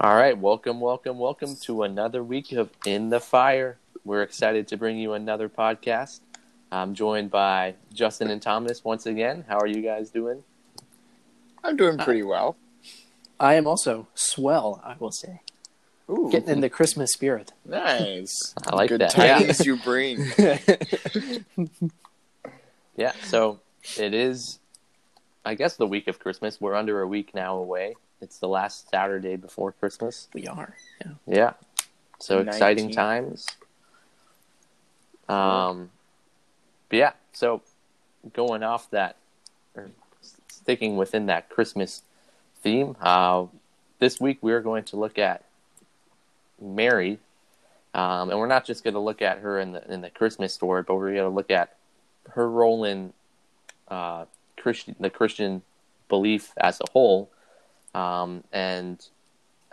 All right, welcome to another week of In the Fire. We're excited to bring you another podcast. I'm joined by Justin and Thomas once again. How are you guys doing? I'm doing pretty well. I am also swell, I will say. Ooh. Getting in the Christmas spirit. Nice. I like good that. Good tidings you bring. Yeah, so it is, I guess, the week of Christmas. We're under a week now away. It's the last Saturday before Christmas. We are. Yeah. So 19. Exciting times. But yeah, so going off that, or sticking within that Christmas theme, this week we're going to look at Mary. And we're not just going to look at her in the Christmas story, but we're going to look at her role in the Christian belief as a whole. And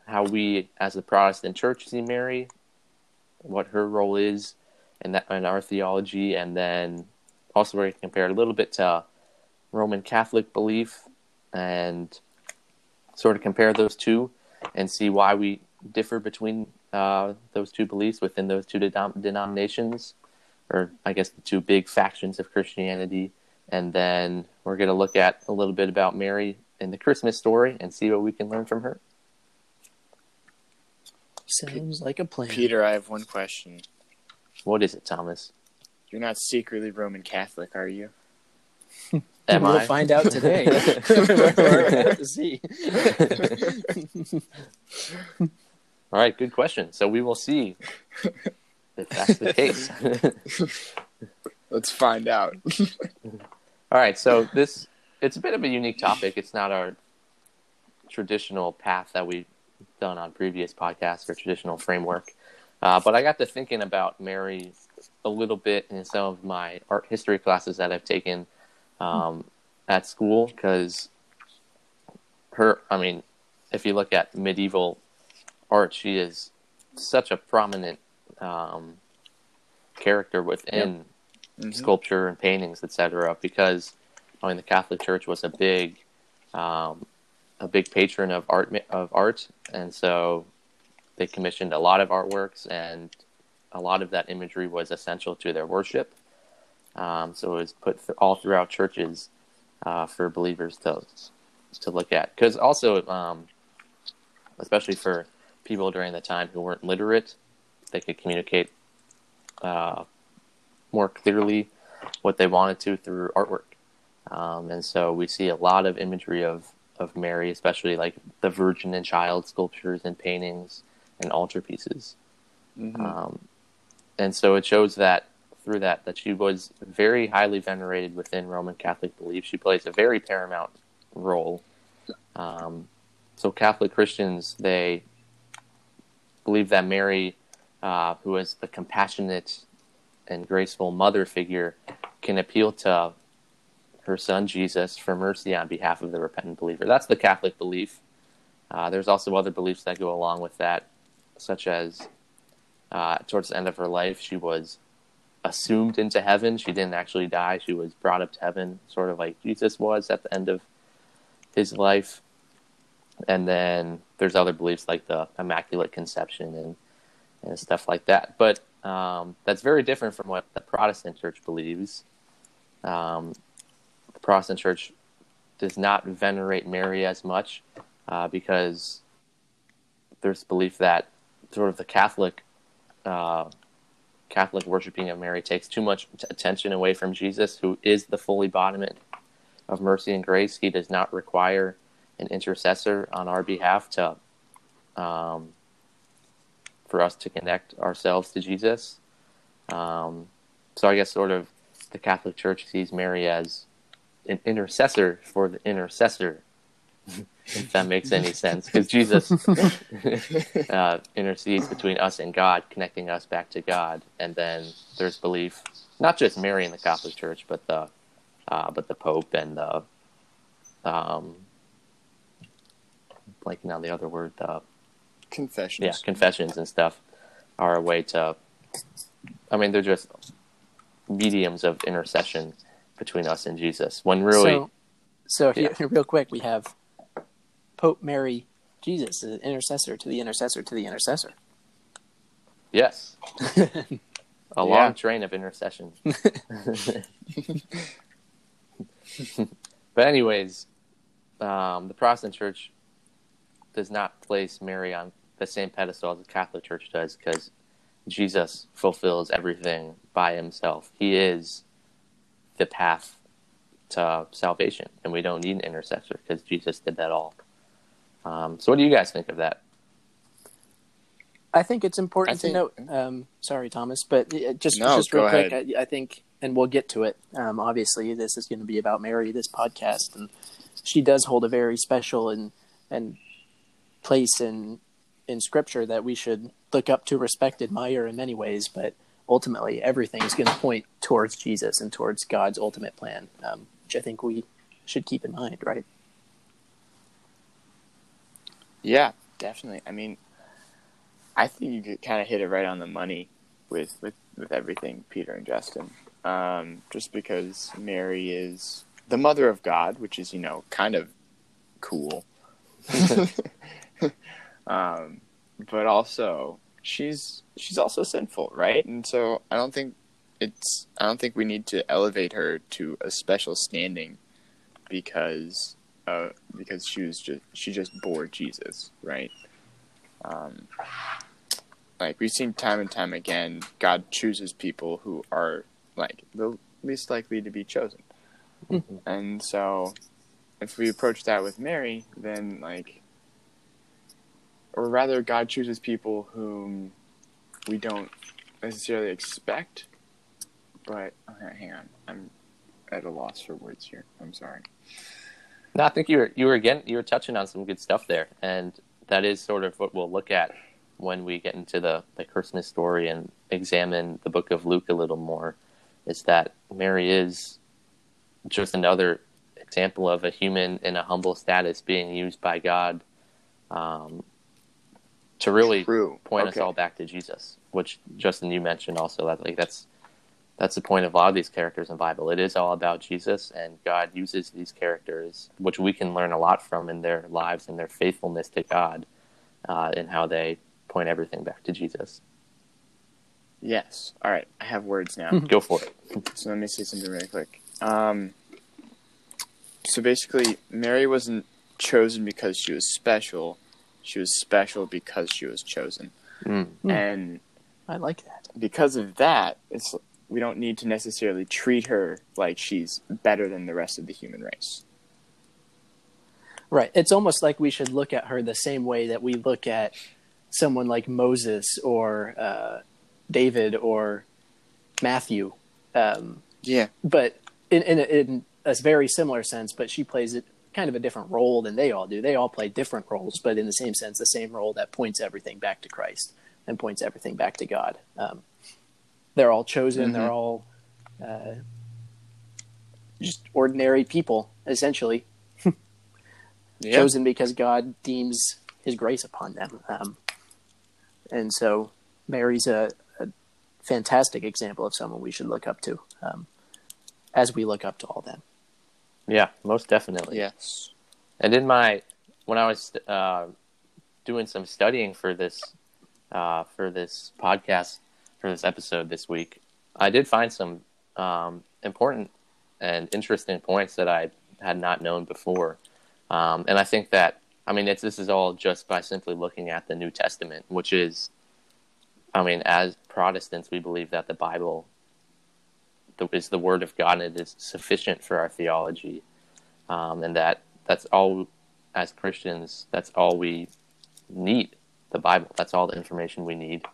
how we, as the Protestant Church, see Mary, what her role is in our theology, and then also we're going to compare a little bit to Roman Catholic belief and sort of compare those two and see why we differ between those two beliefs within those two denominations, or I guess the two big factions of Christianity. And then we're going to look at a little bit about Mary in the Christmas story and see what we can learn from her. Sounds like a plan. Peter, I have one question. What is it, Thomas? You're not secretly Roman Catholic, are you? Am we'll I? Find out today. We're about to see. All right, good question. So we will see if that's the case. Let's find out. All right, so it's a bit of a unique topic. It's not our traditional path that we've done on previous podcasts or traditional framework. But I got to thinking about Mary a little bit in some of my art history classes that I've taken at school, because if you look at medieval art, she is such a prominent character within sculpture and paintings, etc., because the Catholic Church was a big patron of art, and so they commissioned a lot of artworks, and a lot of that imagery was essential to their worship. So it was put all throughout churches for believers to look at, because also, especially for people during the time who weren't literate, they could communicate more clearly what they wanted to through artwork. And so we see a lot of imagery of Mary, especially like the Virgin and Child sculptures and paintings and altarpieces. Mm-hmm. And so it shows that through that she was very highly venerated within Roman Catholic belief. She plays a very paramount role. So Catholic Christians, they believe that Mary, who is the compassionate and graceful mother figure, can appeal to her son, Jesus, for mercy on behalf of the repentant believer. That's the Catholic belief. There's also other beliefs that go along with that, such as towards the end of her life, she was assumed into heaven. She didn't actually die. She was brought up to heaven, sort of like Jesus was at the end of his life. And then there's other beliefs like the Immaculate Conception and stuff like that. But that's very different from what the Protestant Church believes. The Protestant Church does not venerate Mary as much because there's belief that sort of the Catholic worshiping of Mary takes too much attention away from Jesus, who is the full embodiment of mercy and grace. He does not require an intercessor on our behalf to for us to connect ourselves to Jesus. So I guess sort of the Catholic Church sees Mary as an intercessor for the intercessor, if that makes any sense, because Jesus intercedes between us and God, connecting us back to God. And then there's belief, not just Mary in the Catholic Church, but the Pope and the blanking on the other word, confessions. Yeah, confessions and stuff are a way to. They're just mediums of intercession between us and Jesus, when really... So here real quick, we have Pope Mary, Jesus is an intercessor to the intercessor to the intercessor. Yes. Long train of intercession. But anyways, the Protestant Church does not place Mary on the same pedestal as the Catholic Church does, because Jesus fulfills everything by himself. He is the path to salvation, and we don't need an intercessor because Jesus did that all. So what do you guys think of that? I think it's important to note, sorry, Thomas, but just real quick, I think, and we'll get to it. Obviously, this is going to be about Mary, this podcast, and she does hold a very special and place in Scripture that we should look up to, respect, admire in many ways, but ultimately everything is going to point towards Jesus and towards God's ultimate plan, which I think we should keep in mind, right? Yeah, definitely. I mean, I think you kind of hit it right on the money with everything, Peter and Justin, just because Mary is the mother of God, which is, kind of cool. But also she's also sinful, right? And so I don't think we need to elevate her to a special standing because she just bore Jesus, right? Like we've seen time and time again, God chooses people who are like the least likely to be chosen. Mm-hmm. And so if we approach that with Mary, then or rather, God chooses people whom we don't necessarily expect, but hang on. I'm at a loss for words here. I'm sorry. No, I think you were touching on some good stuff there, and that is sort of what we'll look at when we get into the Christmas story and examine the book of Luke a little more, is that Mary is just another example of a human in a humble status being used by God, to really point us all back to Jesus, which Justin, you mentioned also that that's the point of a lot of these characters in the Bible. It is all about Jesus, and God uses these characters, which we can learn a lot from in their lives and their faithfulness to God, and how they point everything back to Jesus. Yes. All right. I have words now. Go for it. So let me say something really quick. So basically, Mary wasn't chosen because she was special. She was special because she was chosen. Mm. And I like that. Because of that, we don't need to necessarily treat her like she's better than the rest of the human race. Right. It's almost like we should look at her the same way that we look at someone like Moses or David or Matthew. But in a very similar sense, but she plays it kind of a different role than they all do. They all play different roles, but in the same sense, the same role that points everything back to Christ and points everything back to God. They're all chosen. Mm-hmm. They're all just ordinary people, essentially. Yep. Chosen because God deems his grace upon them. And so Mary's a fantastic example of someone we should look up to, as we look up to all them. Yeah, most definitely. Yes. And when I was doing some studying for this podcast, for this episode this week, I did find some important and interesting points that I had not known before. And I think that, this is all just by simply looking at the New Testament, which is, as Protestants, we believe that the Bible is the word of God, and it is sufficient for our theology, and that's all. As Christians, that's all we need, the Bible. That's all the information we need,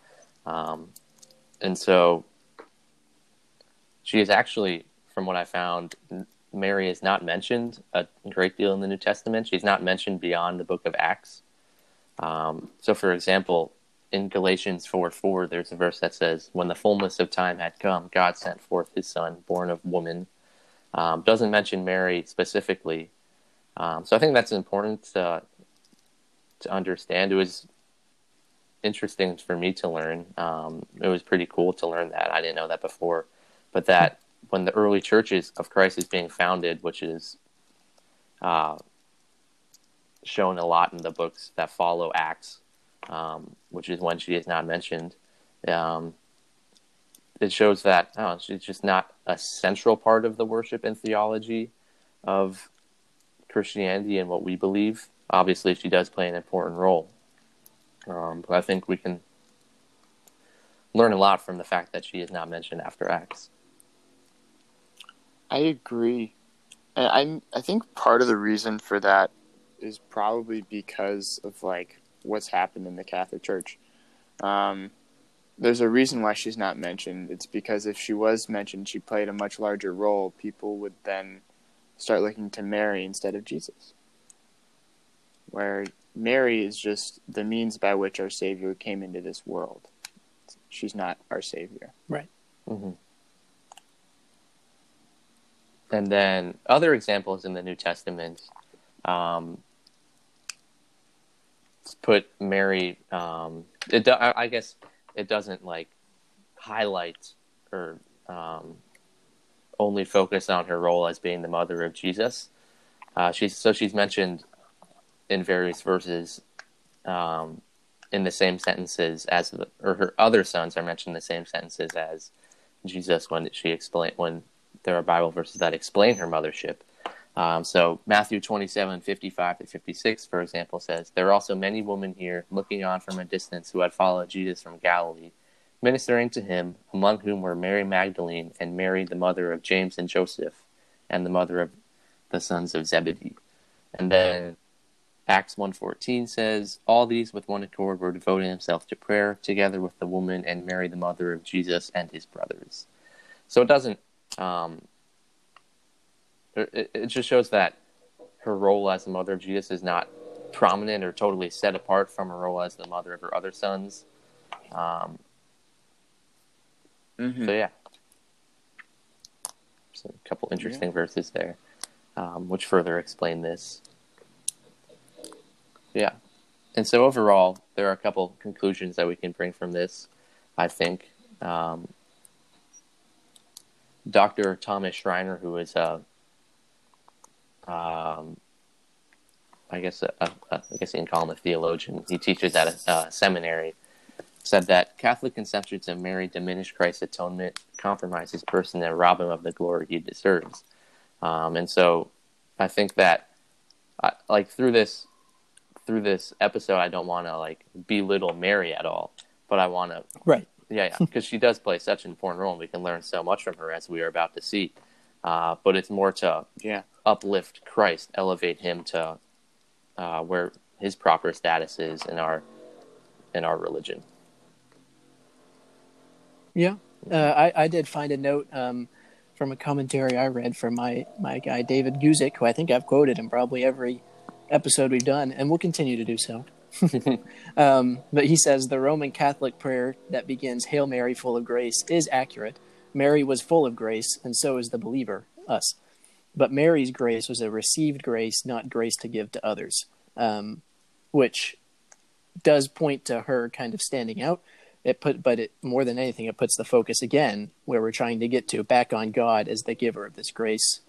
and so she is actually, from what I found, Mary is not mentioned a great deal in the New Testament. She's not mentioned beyond the book of Acts. So for example, in Galatians 4:4, there's a verse that says, when the fullness of time had come, God sent forth his son, born of woman. Doesn't mention Mary specifically. So I think that's important to understand. It was interesting for me to learn. It was pretty cool to learn that. I didn't know that before. But that when the early churches of Christ is being founded, which is shown a lot in the books that follow Acts, which is when she is not mentioned. It shows that she's just not a central part of the worship and theology of Christianity and what we believe. Obviously, she does play an important role. But I think we can learn a lot from the fact that she is not mentioned after Acts. I agree. And I think part of the reason for that is probably because of, like, what's happened in the Catholic Church. There's a reason why she's not mentioned. It's because if she was mentioned, she played a much larger role. People would then start looking to Mary instead of Jesus, where Mary is just the means by which our Savior came into this world. She's not our Savior. Right. Mm-hmm. And then other examples in the New Testament put Mary... I guess it doesn't, like, highlight or only focus on her role as being the mother of Jesus. She's mentioned in various verses in the same sentences as... her other sons are mentioned in the same sentences as Jesus when there are Bible verses that explain her mothership. So Matthew 27:55-56, for example, says, "There were also many women here looking on from a distance who had followed Jesus from Galilee, ministering to him, among whom were Mary Magdalene and Mary, the mother of James and Joseph, and the mother of the sons of Zebedee." And then Acts 1:14 says, "All these with one accord were devoting themselves to prayer, together with the woman and Mary, the mother of Jesus and his brothers." So it doesn't... it just shows that her role as the mother of Jesus is not prominent or totally set apart from her role as the mother of her other sons. So yeah, so a couple interesting verses there, which further explain this. Yeah, and so overall, there are a couple conclusions that we can bring from this, I think. Dr. Thomas Schreiner, who is I guess you can call him a theologian. He teaches at a seminary. Said that Catholic conceptions of Mary diminish Christ's atonement, compromise his person, and rob him of the glory he deserves. And so, I think that, through this episode, I don't want to belittle Mary at all, but I want to because she does play such an important role, and we can learn so much from her, as we are about to see. But it's more to uplift Christ, elevate him to where his proper status is in our religion. Yeah, I did find a note from a commentary I read from my guy David Guzik, who I think I've quoted in probably every episode we've done, and we'll continue to do so. But he says the Roman Catholic prayer that begins "Hail Mary, full of grace" is accurate. Mary was full of grace, and so is the believer, us. But Mary's grace was a received grace, not grace to give to others, which does point to her kind of standing out. More than anything, it puts the focus again where we're trying to get to, back on God as the giver of this grace.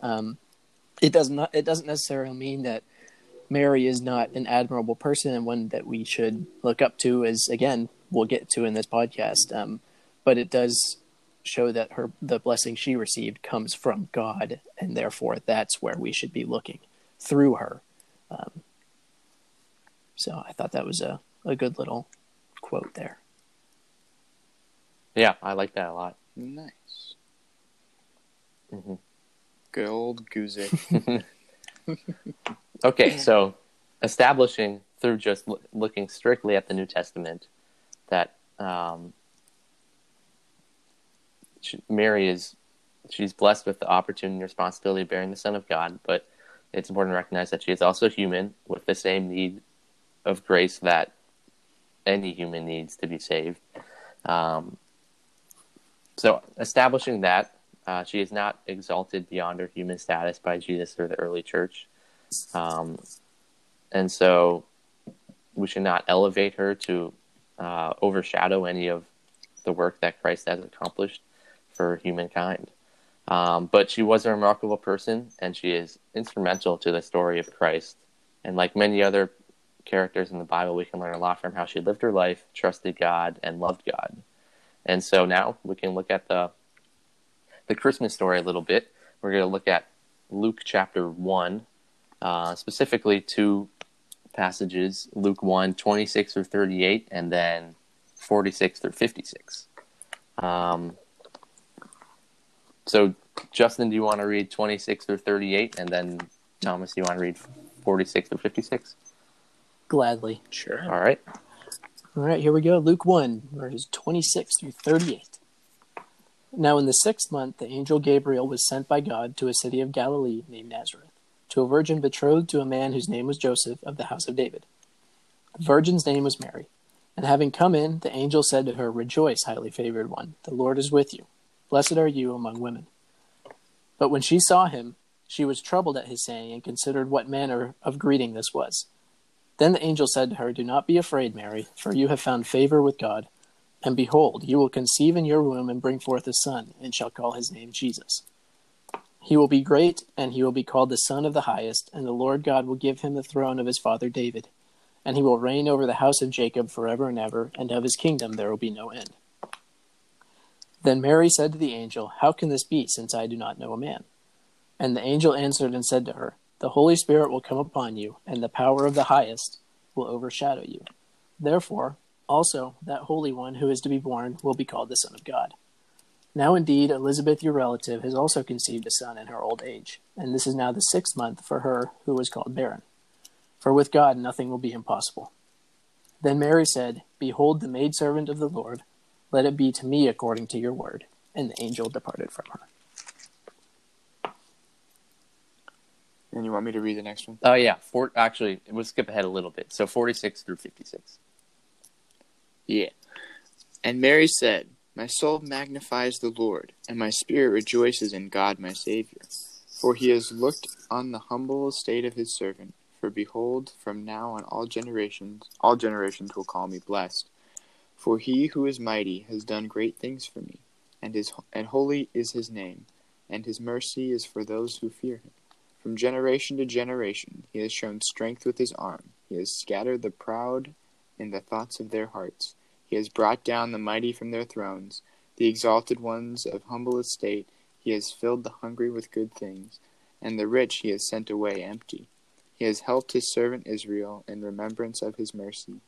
It doesn't necessarily mean that Mary is not an admirable person and one that we should look up to, as again we'll get to in this podcast. But it does show that the blessing she received comes from God, and therefore that's where we should be looking, through her. So I thought that was a good little quote there. Yeah, I like that a lot. Nice. Mm-hmm. Good old Guzik. Okay, so establishing through just looking strictly at the New Testament that Mary she's blessed with the opportunity and responsibility of bearing the Son of God, but it's important to recognize that she is also human with the same need of grace that any human needs to be saved. So establishing that she is not exalted beyond her human status by Jesus or the early church. And so we should not elevate her to overshadow any of the work that Christ has accomplished for humankind. But she was a remarkable person, and she is instrumental to the story of Christ And like many other characters in the Bible, we can learn a lot from how she lived her life, trusted God, and loved God. And so now we can look at the Christmas story a little bit. We're going to look at Luke chapter 1, specifically two passages, Luke 1, 26 through 38, and then 46 through 56. So, Justin, do you want to read 26 through 38, and then Thomas, do you want to read 46 through 56? Gladly. Sure. All right, here we go. Luke 1, verses 26 through 38. Now in the 6th month, the angel Gabriel was sent by God to a city of Galilee named Nazareth, to a virgin betrothed to a man whose name was Joseph of the house of David. The virgin's name was Mary. And having come in, the angel said to her, "Rejoice, highly favored one, the Lord is with you. Blessed are you among women." But when she saw him, she was troubled at his saying and considered what manner of greeting this was. Then the angel said to her, "Do not be afraid, Mary, for you have found favor with God. And behold, you will conceive in your womb and bring forth a son, and shall call his name Jesus. He will be great, and he will be called the Son of the Highest, and the Lord God will give him the throne of his father David. And he will reign over the house of Jacob forever and ever, and of his kingdom there will be no end." Then Mary said to the angel, "How can this be, since I do not know a man?" And the angel answered and said to her, "The Holy Spirit will come upon you, and the power of the Highest will overshadow you. Therefore, also, that Holy One who is to be born will be called the Son of God. Now indeed, Elizabeth, your relative, has also conceived a son in her old age, and this is now the 6th month for her who was called barren. For with God nothing will be impossible." Then Mary said, "Behold the maidservant of the Lord, let it be to me according to your word." And the angel departed from her. And you want me to read the next one? Oh, yeah. Actually, we'll skip ahead a little bit. So 46 through 56. Yeah. And Mary said, "My soul magnifies the Lord, and my spirit rejoices in God my Savior. For he has looked on the humble estate of his servant. For behold, from now on all generations will call me blessed. For he who is mighty has done great things for me, and holy is his name, and his mercy is for those who fear him. From generation to generation he has shown strength with his arm. He has scattered the proud in the thoughts of their hearts. He has brought down the mighty from their thrones, the exalted ones of humble estate. He has filled the hungry with good things, and the rich he has sent away empty. He has helped his servant Israel in remembrance of his mercy,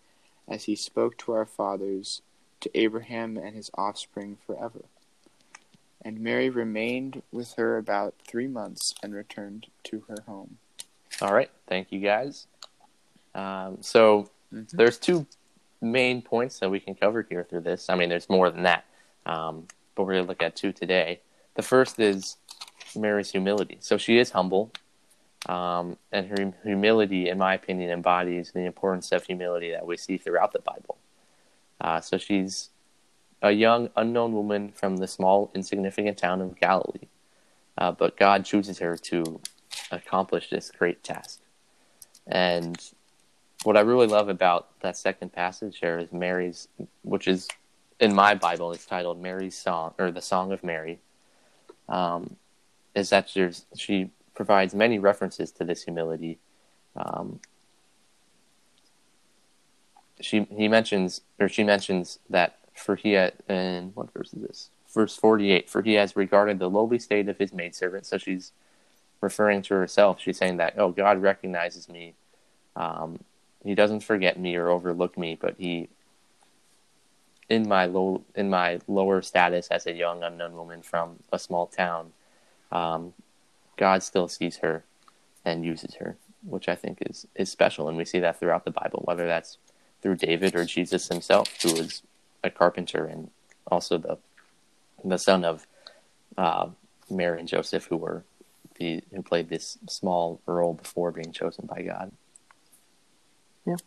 as he spoke to our fathers, to Abraham and his offspring forever." And Mary remained with her about 3 months and returned to her home. All right. Thank you, guys. There's two main points that we can cover here through this. I mean, there's more than that, but we're going to look at two today. The first is Mary's humility. So she is humble. And her humility, in my opinion, embodies the importance of humility that we see throughout the Bible. So she's a young, unknown woman from the small, insignificant town of Galilee. But God chooses her to accomplish this great task. And what I really love about that second passage here is Mary's, which is, in my Bible, is titled Mary's Song, or the Song of Mary, is that she provides many references to this humility. She mentions that in what verse is this? Verse 48. "For he has regarded the lowly state of his maidservant." So she's referring to herself. She's saying that, oh, God recognizes me. He doesn't forget me or overlook me, but he, in my lower status as a young unknown woman from a small town, God still sees her and uses her, which I think is special. And we see that throughout the Bible, whether that's through David or Jesus himself, who was a carpenter and also the son of Mary and Joseph, who played this small role before being chosen by God. Yeah.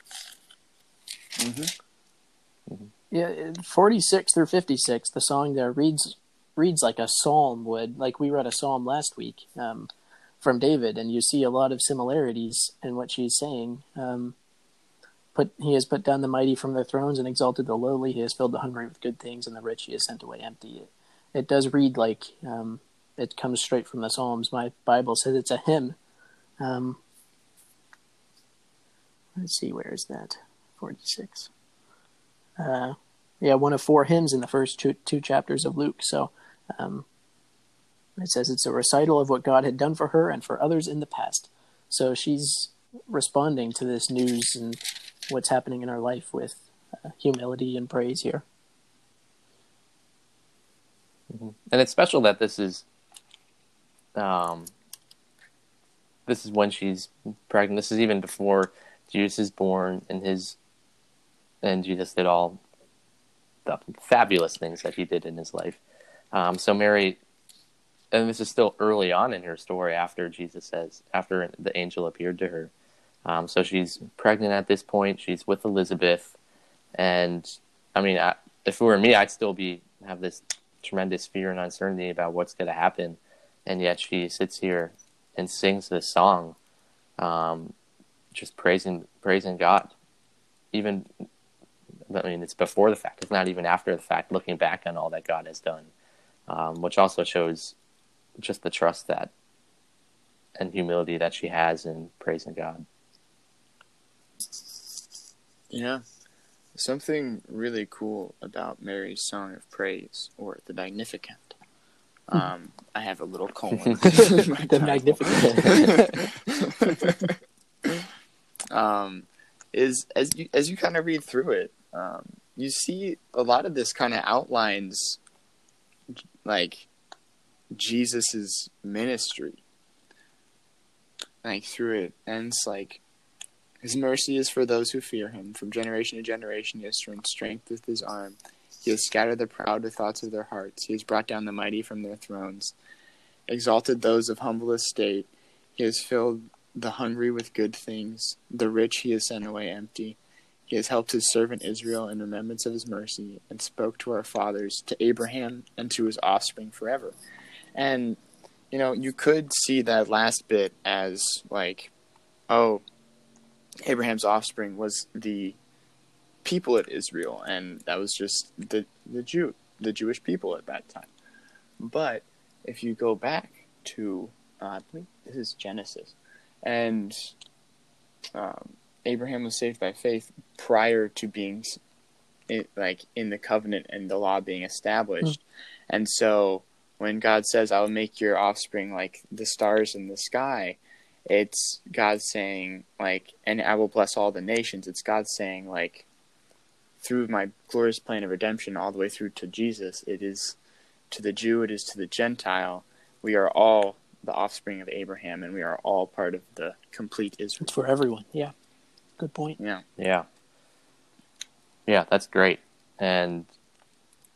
Mm-hmm. Mm-hmm. Yeah, 46 through 56, the song there reads like a psalm would, like we read a psalm last week from David, and you see a lot of similarities in what she's saying. He has put down the mighty from their thrones and exalted the lowly. He has filled the hungry with good things, and the rich he has sent away empty. It does read like it comes straight from the Psalms. My Bible says it's a hymn. Let's see, where is that? 46. Yeah, one of four hymns in the first two chapters of Luke. So it says it's a recital of what God had done for her and for others in the past. So she's responding to this news and what's happening in her life with humility and praise here. Mm-hmm. And it's special that this is when she's pregnant. This is even before Jesus is born, and Jesus did all the fabulous things that he did in his life. So Mary, and this is still early on in her story after Jesus says, after the angel appeared to her. So she's pregnant at this point. She's with Elizabeth. And I mean, if it were me, I'd still have this tremendous fear and uncertainty about what's going to happen. And yet she sits here and sings this song, just praising God. Even, I mean, it's before the fact. It's not even after the fact, looking back on all that God has done, which also shows just the trust that and humility that she has in praising God. Yeah. Something really cool about Mary's song of praise, or the Magnificat. I have a little colon. The Magnificat. Is as you kind of read through it, you see a lot of this kind of outlines like Jesus's ministry, like through it, and it's like, his mercy is for those who fear him. From generation to generation, he has shown strength with his arm. He has scattered the proud with thoughts of their hearts. He has brought down the mighty from their thrones, exalted those of humble estate. He has filled the hungry with good things. The rich he has sent away empty. He has helped his servant Israel in remembrance of his mercy, and spoke to our fathers, to Abraham, and to his offspring forever. And, you know, you could see that last bit as, like, oh, Abraham's offspring was the people of Israel, and that was just the Jewish people at that time. But if you go back to, I believe this is Genesis, and Abraham was saved by faith prior to being in the covenant and the law being established. Mm-hmm. And so when God says, I will make your offspring like the stars in the sky, it's God saying, like, and I will bless all the nations. It's God saying, like, through my glorious plan of redemption all the way through to Jesus, it is to the Jew, it is to the Gentile. We are all the offspring of Abraham, and we are all part of the complete Israel. It's for everyone, yeah. Good point. Yeah, that's great. And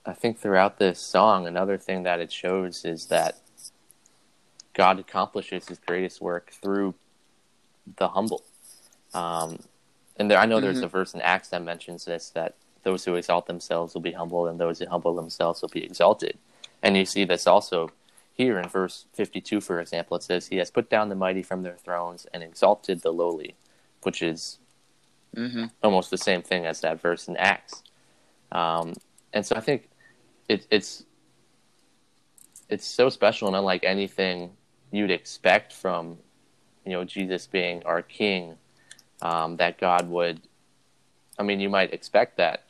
I think throughout this song, another thing that it shows is that God accomplishes his greatest work through the humble. And there, I know there's a verse in Acts that mentions this, that those who exalt themselves will be humbled, and those who humble themselves will be exalted. And you see this also here in verse 52, for example. It says, he has put down the mighty from their thrones and exalted the lowly, which is almost the same thing as that verse in Acts. And so I think it's so special and unlike anything you'd expect from, you know, Jesus being our King, that God would, I mean, you might expect that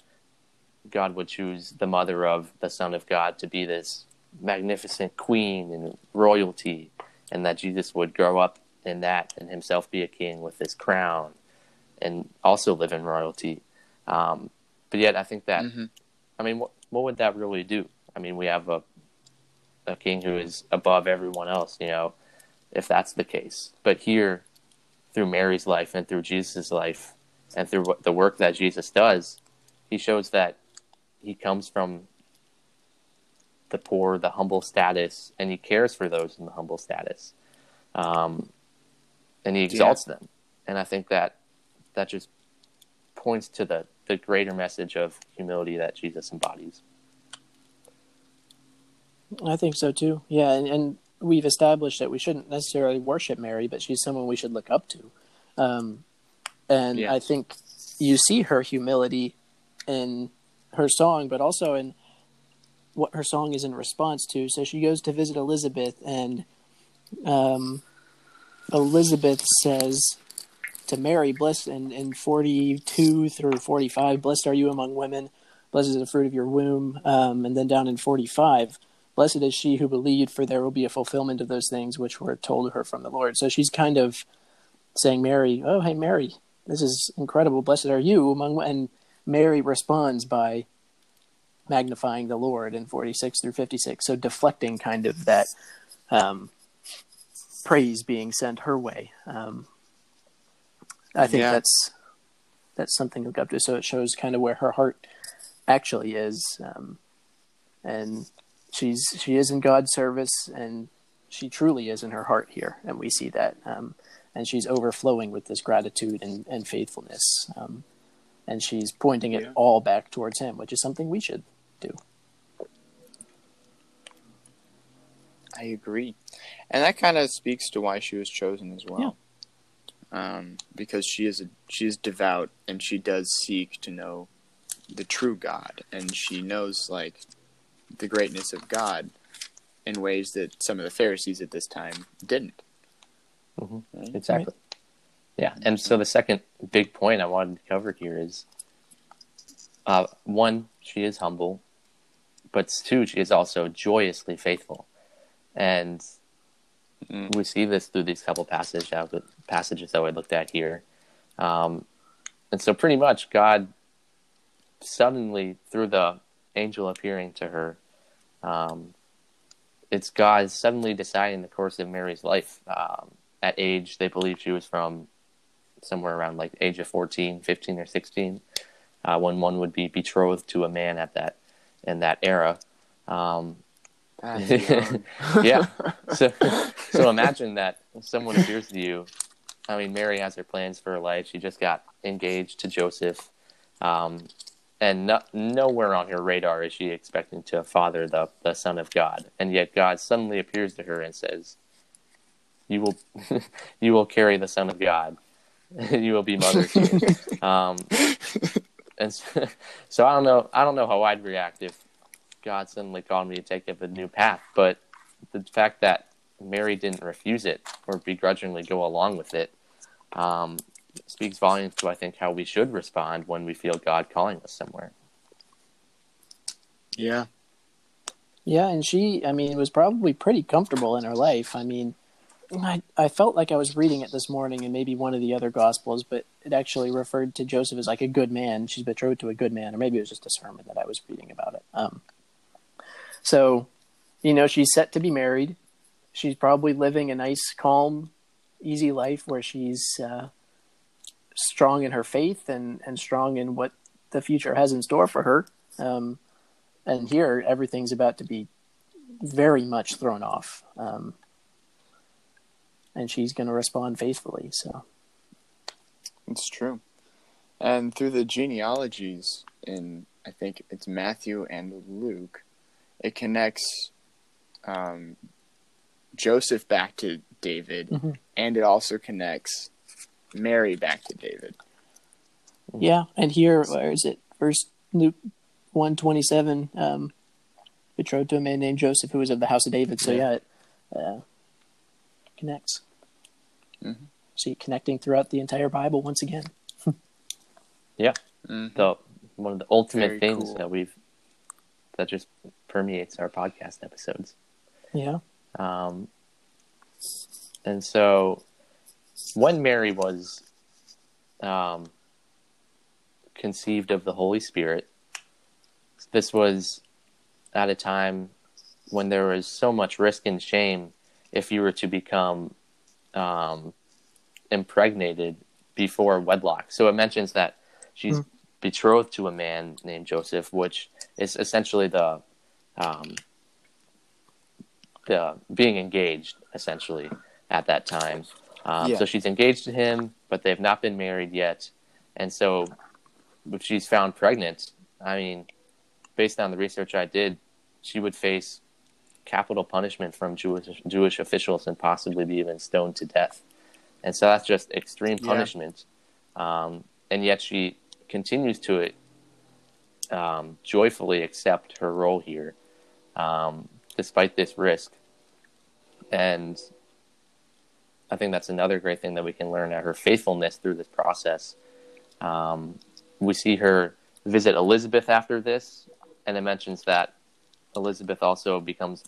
God would choose the mother of the Son of God to be this magnificent queen and royalty, and that Jesus would grow up in that and himself be a king with this crown and also live in royalty. But yet I think that, I mean, what would that really do? I mean, we have a king who is above everyone else, you know, if that's the case. But here, through Mary's life and through Jesus' life and through the work that Jesus does, he shows that he comes from the poor, the humble status, and he cares for those in the humble status. And he exalts them. And I think that just points to the greater message of humility that Jesus embodies. I think so, too. Yeah, and we've established that we shouldn't necessarily worship Mary, but she's someone we should look up to. I think you see her humility in her song, but also in what her song is in response to. So she goes to visit Elizabeth, and Elizabeth says to Mary, blessed in 42 through 45, blessed are you among women, blessed is the fruit of your womb, and then down in 45, blessed is she who believed, for there will be a fulfillment of those things which were told to her from the Lord. So she's kind of saying, Mary, oh, hey, Mary, this is incredible. Blessed are you among women. And Mary responds by magnifying the Lord in 46 through 56. So deflecting kind of that praise being sent her way. I think that's something to look up to. So it shows kind of where her heart actually is. And she is in God's service, and she truly is in her heart here. And we see that. And she's overflowing with this gratitude and faithfulness. And she's pointing it all back towards him, which is something we should do. I agree. And that kind of speaks to why she was chosen as well. Yeah. Because she is devout, and she does seek to know the true God. And she knows, like, the greatness of God in ways that some of the Pharisees at this time didn't. Mm-hmm. Right? Exactly. Right. Yeah, and so the second big point I wanted to cover here is, one, she is humble, but two, she is also joyously faithful. And we see this through these couple passages that we looked at here. And so pretty much God suddenly, through the angel appearing to her, it's God suddenly deciding the course of Mary's life. At age, they believe she was from somewhere around like age of 14, 15, or 16, when one would be betrothed to a man at that in that era. Yeah. So imagine that someone appears to you. I mean, Mary has her plans for her life. She just got engaged to Joseph, and nowhere on her radar is she expecting to father the Son of God. And yet God suddenly appears to her and says, "You will carry the Son of God. You will be mother to him." And so I don't know how I'd react if God suddenly called me to take up a new path. But the fact that Mary didn't refuse it or begrudgingly go along with it speaks volumes to, I think, how we should respond when we feel God calling us somewhere. Yeah. Yeah, and she, I mean, was probably pretty comfortable in her life. I mean, I felt like I was reading it this morning in maybe one of the other Gospels, but it actually referred to Joseph as like a good man. She's betrothed to a good man, or maybe it was just a sermon that I was reading about it. So, you know, she's set to be married. She's probably living a nice, calm, easy life where she's strong in her faith and strong in what the future has in store for her. And here, everything's about to be very much thrown off. And she's going to respond faithfully. So it's true. And through the genealogies in, I think it's Matthew and Luke, it connects Joseph back to David, and it also connects Mary back to David. Yeah, and here, where is it? First Luke 1:27, betrothed to a man named Joseph, who was of the house of David. So it connects. Mm-hmm. See, connecting throughout the entire Bible once again. Yeah, so one of the ultimate very things cool. that just permeates our podcast episodes. Yeah. And so when Mary was conceived of the Holy Spirit, this was at a time when there was so much risk and shame if you were to become impregnated before wedlock. So it mentions that she's betrothed to a man named Joseph, which is essentially the being engaged, essentially, at that time. So she's engaged to him, but they've not been married yet. And so if she's found pregnant, I mean, based on the research I did, she would face capital punishment from Jewish officials and possibly be even stoned to death. And so that's just extreme punishment. And yet she continues to joyfully accept her role here despite this risk. And I think that's another great thing that we can learn, at her faithfulness through this process. We see her visit Elizabeth after this, and it mentions that Elizabeth also becomes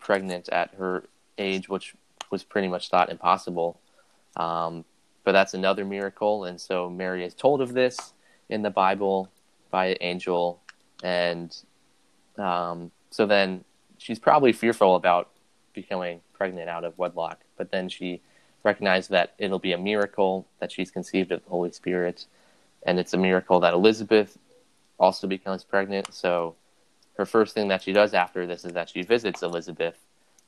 pregnant at her age, which was pretty much thought impossible. But that's another miracle, and so Mary is told of this in the Bible by an angel, and so then she's probably fearful about becoming pregnant out of wedlock, but then she recognized that it'll be a miracle that she's conceived of the Holy Spirit, and it's a miracle that Elizabeth also becomes pregnant. So her first thing that she does after this is that she visits Elizabeth,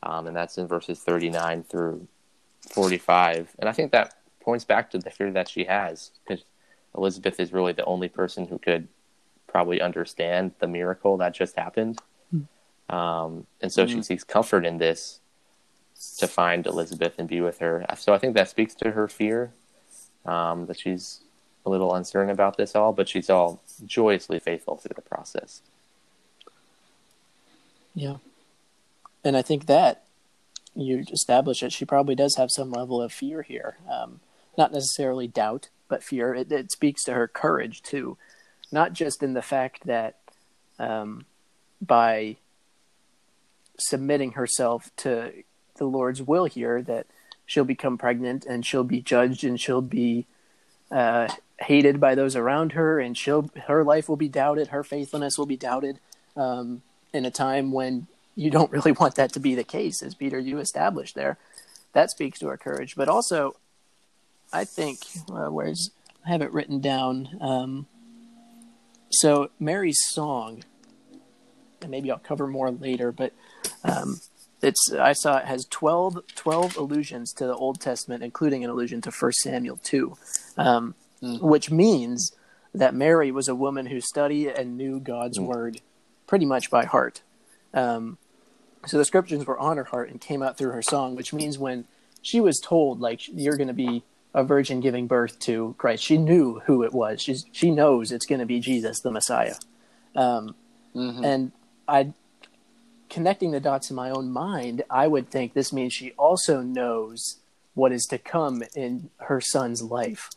and that's in verses 39 through 45. And I think that points back to the fear that she has, because Elizabeth is really the only person who could probably understand the miracle that just happened. And so she seeks comfort in this to find Elizabeth and be with her. So I think that speaks to her fear, that she's a little uncertain about this all, but she's all joyously faithful through the process. Yeah. And I think that you establish it. She probably does have some level of fear here. Not necessarily doubt, but fear. It speaks to her courage too, not just in the fact that by submitting herself to the Lord's will here, that she'll become pregnant and she'll be judged and she'll be hated by those around her, and her life will be doubted, her faithfulness will be doubted in a time when you don't really want that to be the case, as Peter, you established there. That speaks to her courage. But also, I think, I have it written down. So Mary's song, and maybe I'll cover more later, but I saw it has 12 allusions to the Old Testament, including an allusion to 1 Samuel 2, which means that Mary was a woman who studied and knew God's word pretty much by heart. So the scriptures were on her heart and came out through her song, which means when she was told, like, you're going to be a virgin giving birth to Christ, she knew who it was. She knows it's going to be Jesus, the Messiah. And connecting the dots in my own mind, I would think this means she also knows what is to come in her son's life.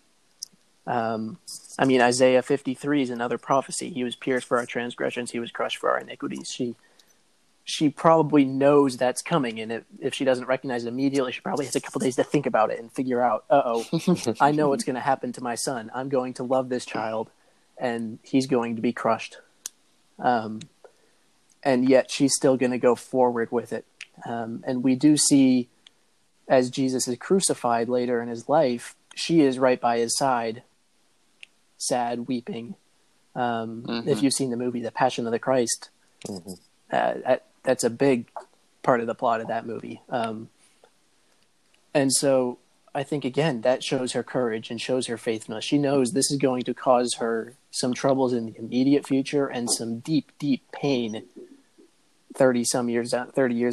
I mean, Isaiah 53 is another prophecy. He was pierced for our transgressions. He was crushed for our iniquities. She probably knows that's coming. And if she doesn't recognize it immediately, she probably has a couple days to think about it and figure out, I know what's going to happen to my son. I'm going to love this child and he's going to be crushed. And yet she's still going to go forward with it. And we do see, as Jesus is crucified later in his life, she is right by his side, sad, weeping. If you've seen the movie, The Passion of the Christ, that's a big part of the plot of that movie. And so I think, again, that shows her courage and shows her faithfulness. She knows this is going to cause her some troubles in the immediate future and some deep, deep pain 30 years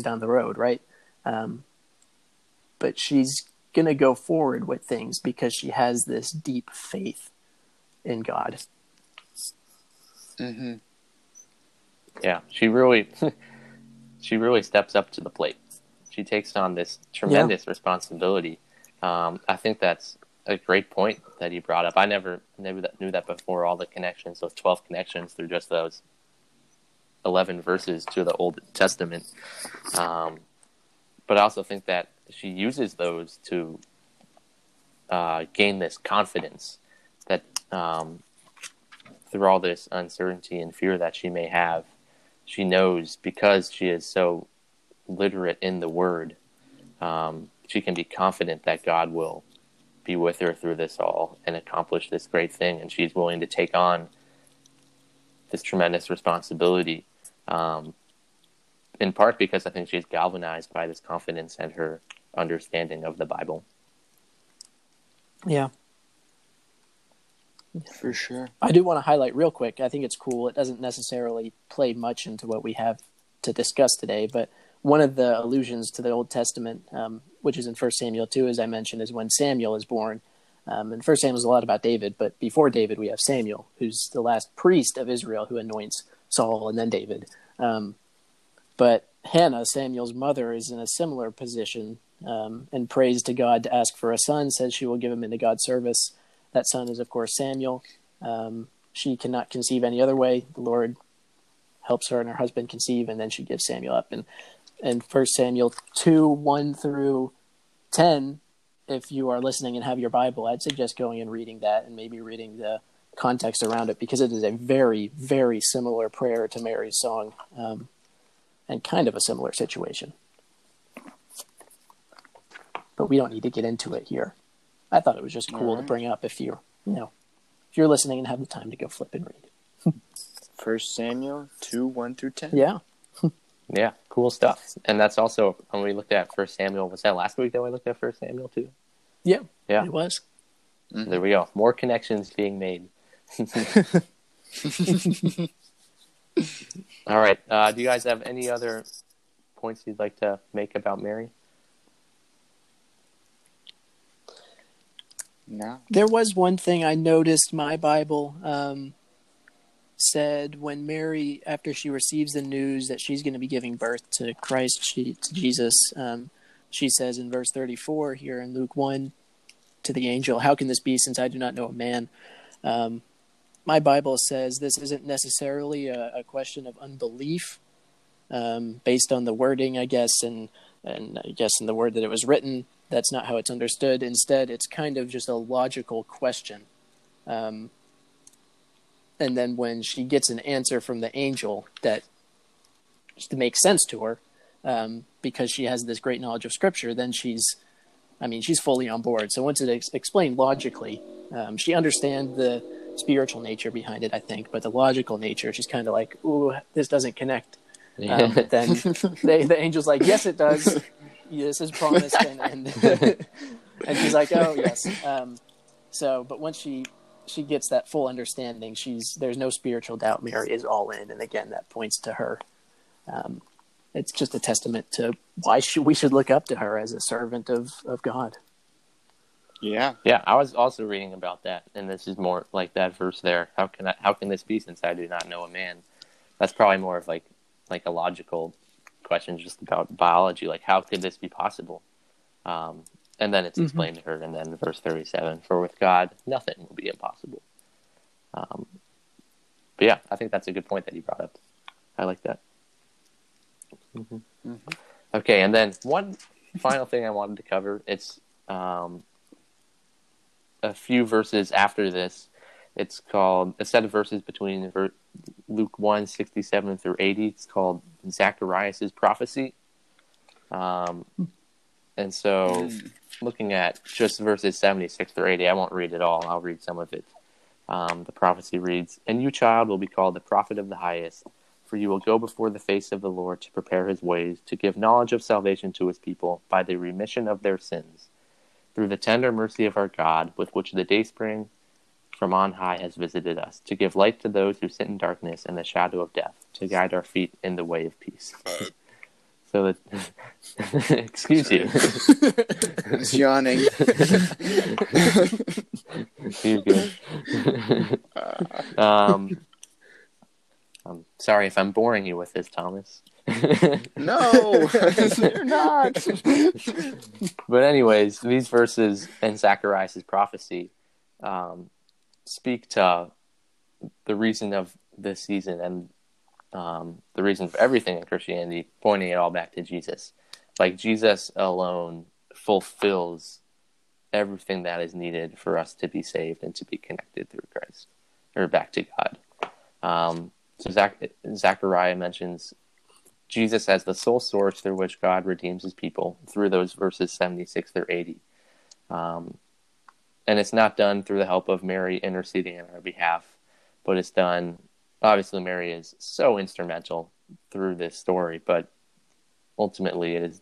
down the road, right? But she's going to go forward with things because she has this deep faith in God. Yeah, she really steps up to the plate. She takes on this tremendous responsibility. I think that's a great point that you brought up. I never knew that before, all the connections, those 12 connections through just those 11 verses to the Old Testament. But I also think that she uses those to gain this confidence that through all this uncertainty and fear that she may have, she knows, because she is so literate in the Word, she can be confident that God will be with her through this all and accomplish this great thing. And she's willing to take on this tremendous responsibility, in part because I think she's galvanized by this confidence and her understanding of the Bible. Yeah. For sure. I do want to highlight real quick, I think it's cool. It doesn't necessarily play much into what we have to discuss today, but one of the allusions to the Old Testament, which is in 1 Samuel 2, as I mentioned, is when Samuel is born. And 1 Samuel is a lot about David, but before David, we have Samuel, who's the last priest of Israel, who anoints Saul and then David. But Hannah, Samuel's mother, is in a similar position and prays to God to ask for a son, says she will give him into God's service. That son is, of course, Samuel. She cannot conceive any other way. The Lord helps her and her husband conceive, and then she gives Samuel up. And 1 Samuel 2, 1 through 10, if you are listening and have your Bible, I'd suggest going and reading that and maybe reading the context around it, because it is a very, very similar prayer to Mary's song, and kind of a similar situation. But we don't need to get into it here. I thought it was just cool to bring up if you're listening and have the time to go flip and read. 1 Samuel 2, 1 through 10. Yeah. Yeah, cool stuff. And that's also when we looked at 1 Samuel. Was that last week that we looked at 1 Samuel too? Yeah, it was. Mm-hmm. There we go. More connections being made. All right. Do you guys have any other points you'd like to make about Mary? No. There was one thing I noticed. My Bible said when Mary, after she receives the news that she's going to be giving birth to Christ, to Jesus, she says in verse 34 here in Luke 1 to the angel, "How can this be, since I do not know a man?" My Bible says this isn't necessarily a question of unbelief, based on the wording, I guess, and I guess in the word that it was written. That's not how it's understood. Instead, it's kind of just a logical question. And then when she gets an answer from the angel that makes sense to her, because she has this great knowledge of Scripture, then she's fully on board. So once it's explained logically, she understands the spiritual nature behind it, I think, but the logical nature, she's kind of like, ooh, this doesn't connect. But then the angel's like, yes, it does. This is promised, and she's like, oh yes. But once she gets that full understanding, there's no spiritual doubt. Mary is all in, and again, that points to her. It's just a testament to why we should look up to her as a servant of God. Yeah. I was also reading about that, and this is more like that verse there. How can this be, since I do not know a man? That's probably more of like a logical question just about biology, like how could this be possible, and then it's explained to her, and then verse 37, for with God nothing will be impossible. But yeah, I think that's a good point that you brought up. I like that. Okay, and then one final thing I wanted to cover, it's a few verses after this. It's called a set of verses between Luke 1, 67 through 80. It's called Zacharias' prophecy. And so looking at just verses 76 through 80, I won't read it all. I'll read some of it. The prophecy reads, "And you, child, will be called the prophet of the highest, for you will go before the face of the Lord to prepare his ways, to give knowledge of salvation to his people by the remission of their sins, through the tender mercy of our God, with which the dayspring from on high has visited us, to give light to those who sit in darkness and the shadow of death, to guide our feet in the way of peace." So that... Excuse you. I was yawning. You're good. I'm sorry if I'm boring you with this, Thomas. No, you're not. But anyways, these verses in Zacharias' prophecy... speak to the reason of this season and the reason for everything in Christianity, pointing it all back to Jesus. Like, Jesus alone fulfills everything that is needed for us to be saved and to be connected through Christ or back to God. So Zechariah mentions Jesus as the sole source through which God redeems his people through those verses 76 through 80. And it's not done through the help of Mary interceding on our behalf, but it's done, obviously Mary is so instrumental through this story, but ultimately it is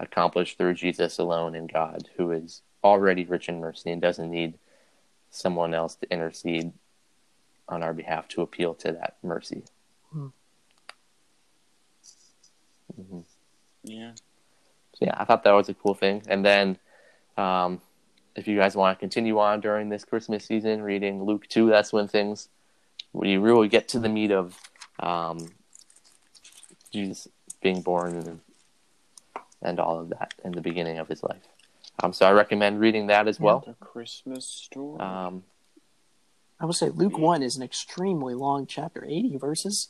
accomplished through Jesus alone and God, who is already rich in mercy and doesn't need someone else to intercede on our behalf to appeal to that mercy. Yeah. So yeah, I thought that was a cool thing. And then, if you guys want to continue on during this Christmas season, reading Luke 2, that's when we really get to the meat of Jesus being born and all of that in the beginning of his life. So I recommend reading that as well. The Christmas story. I would say Luke 1 is an extremely long chapter, 80 verses.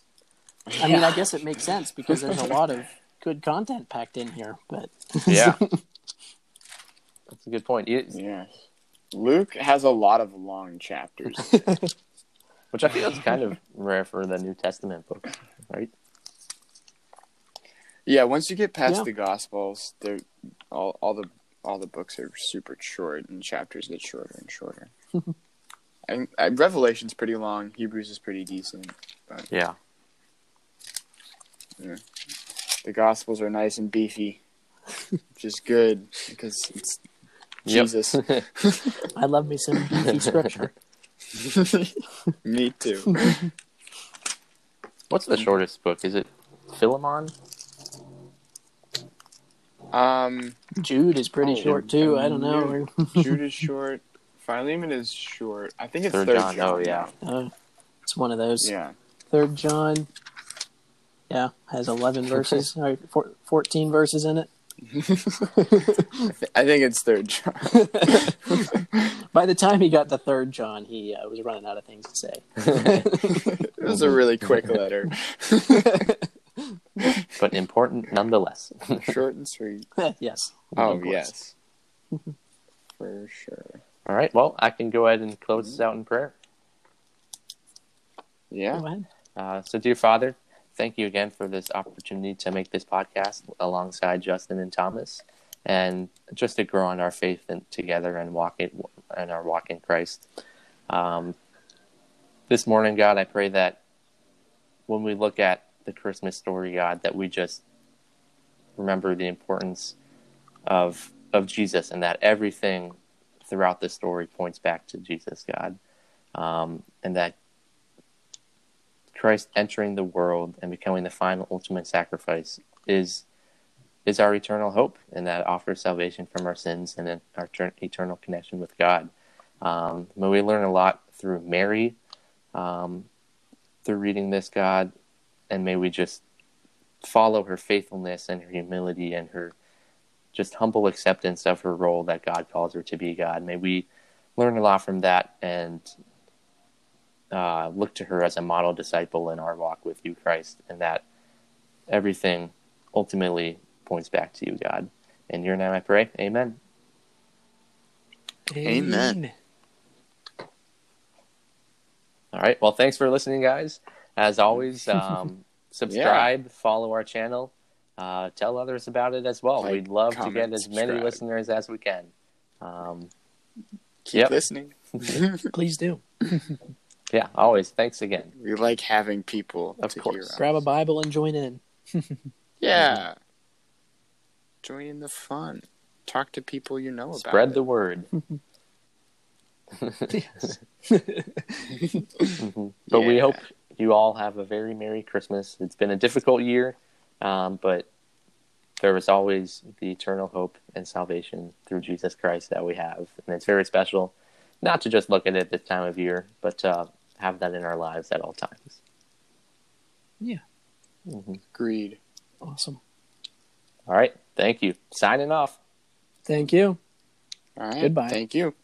I mean, I guess it makes sense because there's a lot of good content packed in here. But that's a good point. Luke has a lot of long chapters, which I feel is kind of rare for the New Testament book, right? Yeah, once you get past the Gospels, they're all the books are super short, and chapters get shorter and shorter. And Revelation's pretty long. Hebrews is pretty decent. But, yeah. The Gospels are nice and beefy, which is good because it's Jesus. I love me some beefy scripture. Me too. What's the shortest book? Is it Philemon? Jude is pretty short too. I don't know. Jude is short. Philemon is short. I think it's Third John. Oh yeah, it's one of those. Yeah, Third John. Yeah, has 11 verses or 14 verses in it. I think it's Third John. By the time he got to Third John, he was running out of things to say. It was a really quick letter, but important nonetheless. Short and sweet. Yes. Oh yes, for sure. All right. Well, I can go ahead and close this out in prayer. Yeah. Go ahead. So, dear Father, thank you again for this opportunity to make this podcast alongside Justin and Thomas, and just to grow in our faith and together and walk in Christ. This morning, God, I pray that when we look at the Christmas story, God, that we just remember the importance of Jesus, and that everything throughout the story points back to Jesus, God, and that Christ entering the world and becoming the final ultimate sacrifice is our eternal hope, and that offers salvation from our sins and our eternal connection with God. But we learn a lot through Mary, through reading this, God, and may we just follow her faithfulness and her humility and her just humble acceptance of her role that God calls her to be, God. May we learn a lot from that and look to her as a model disciple in our walk with you, Christ, and that everything ultimately points back to you, God. In your name I pray. Amen. Amen. All right. Well, thanks for listening, guys. As always, subscribe, follow our channel. Tell others about it as well. We'd love to get as many listeners as we can. Keep listening. Please do. Yeah, always. Thanks again. We like having people. Of course. Grab a Bible and join in. Yeah. Join in the fun. Talk to people you know about. Spread the word. Yes. But we hope you all have a very Merry Christmas. It's been a difficult year. But there is always the eternal hope and salvation through Jesus Christ that we have. And it's very special not to just look at it this time of year, but to have that in our lives at all times. Yeah. Mm-hmm. Agreed. Awesome. All right. Thank you. Signing off. Thank you. All right. Goodbye. Thank you.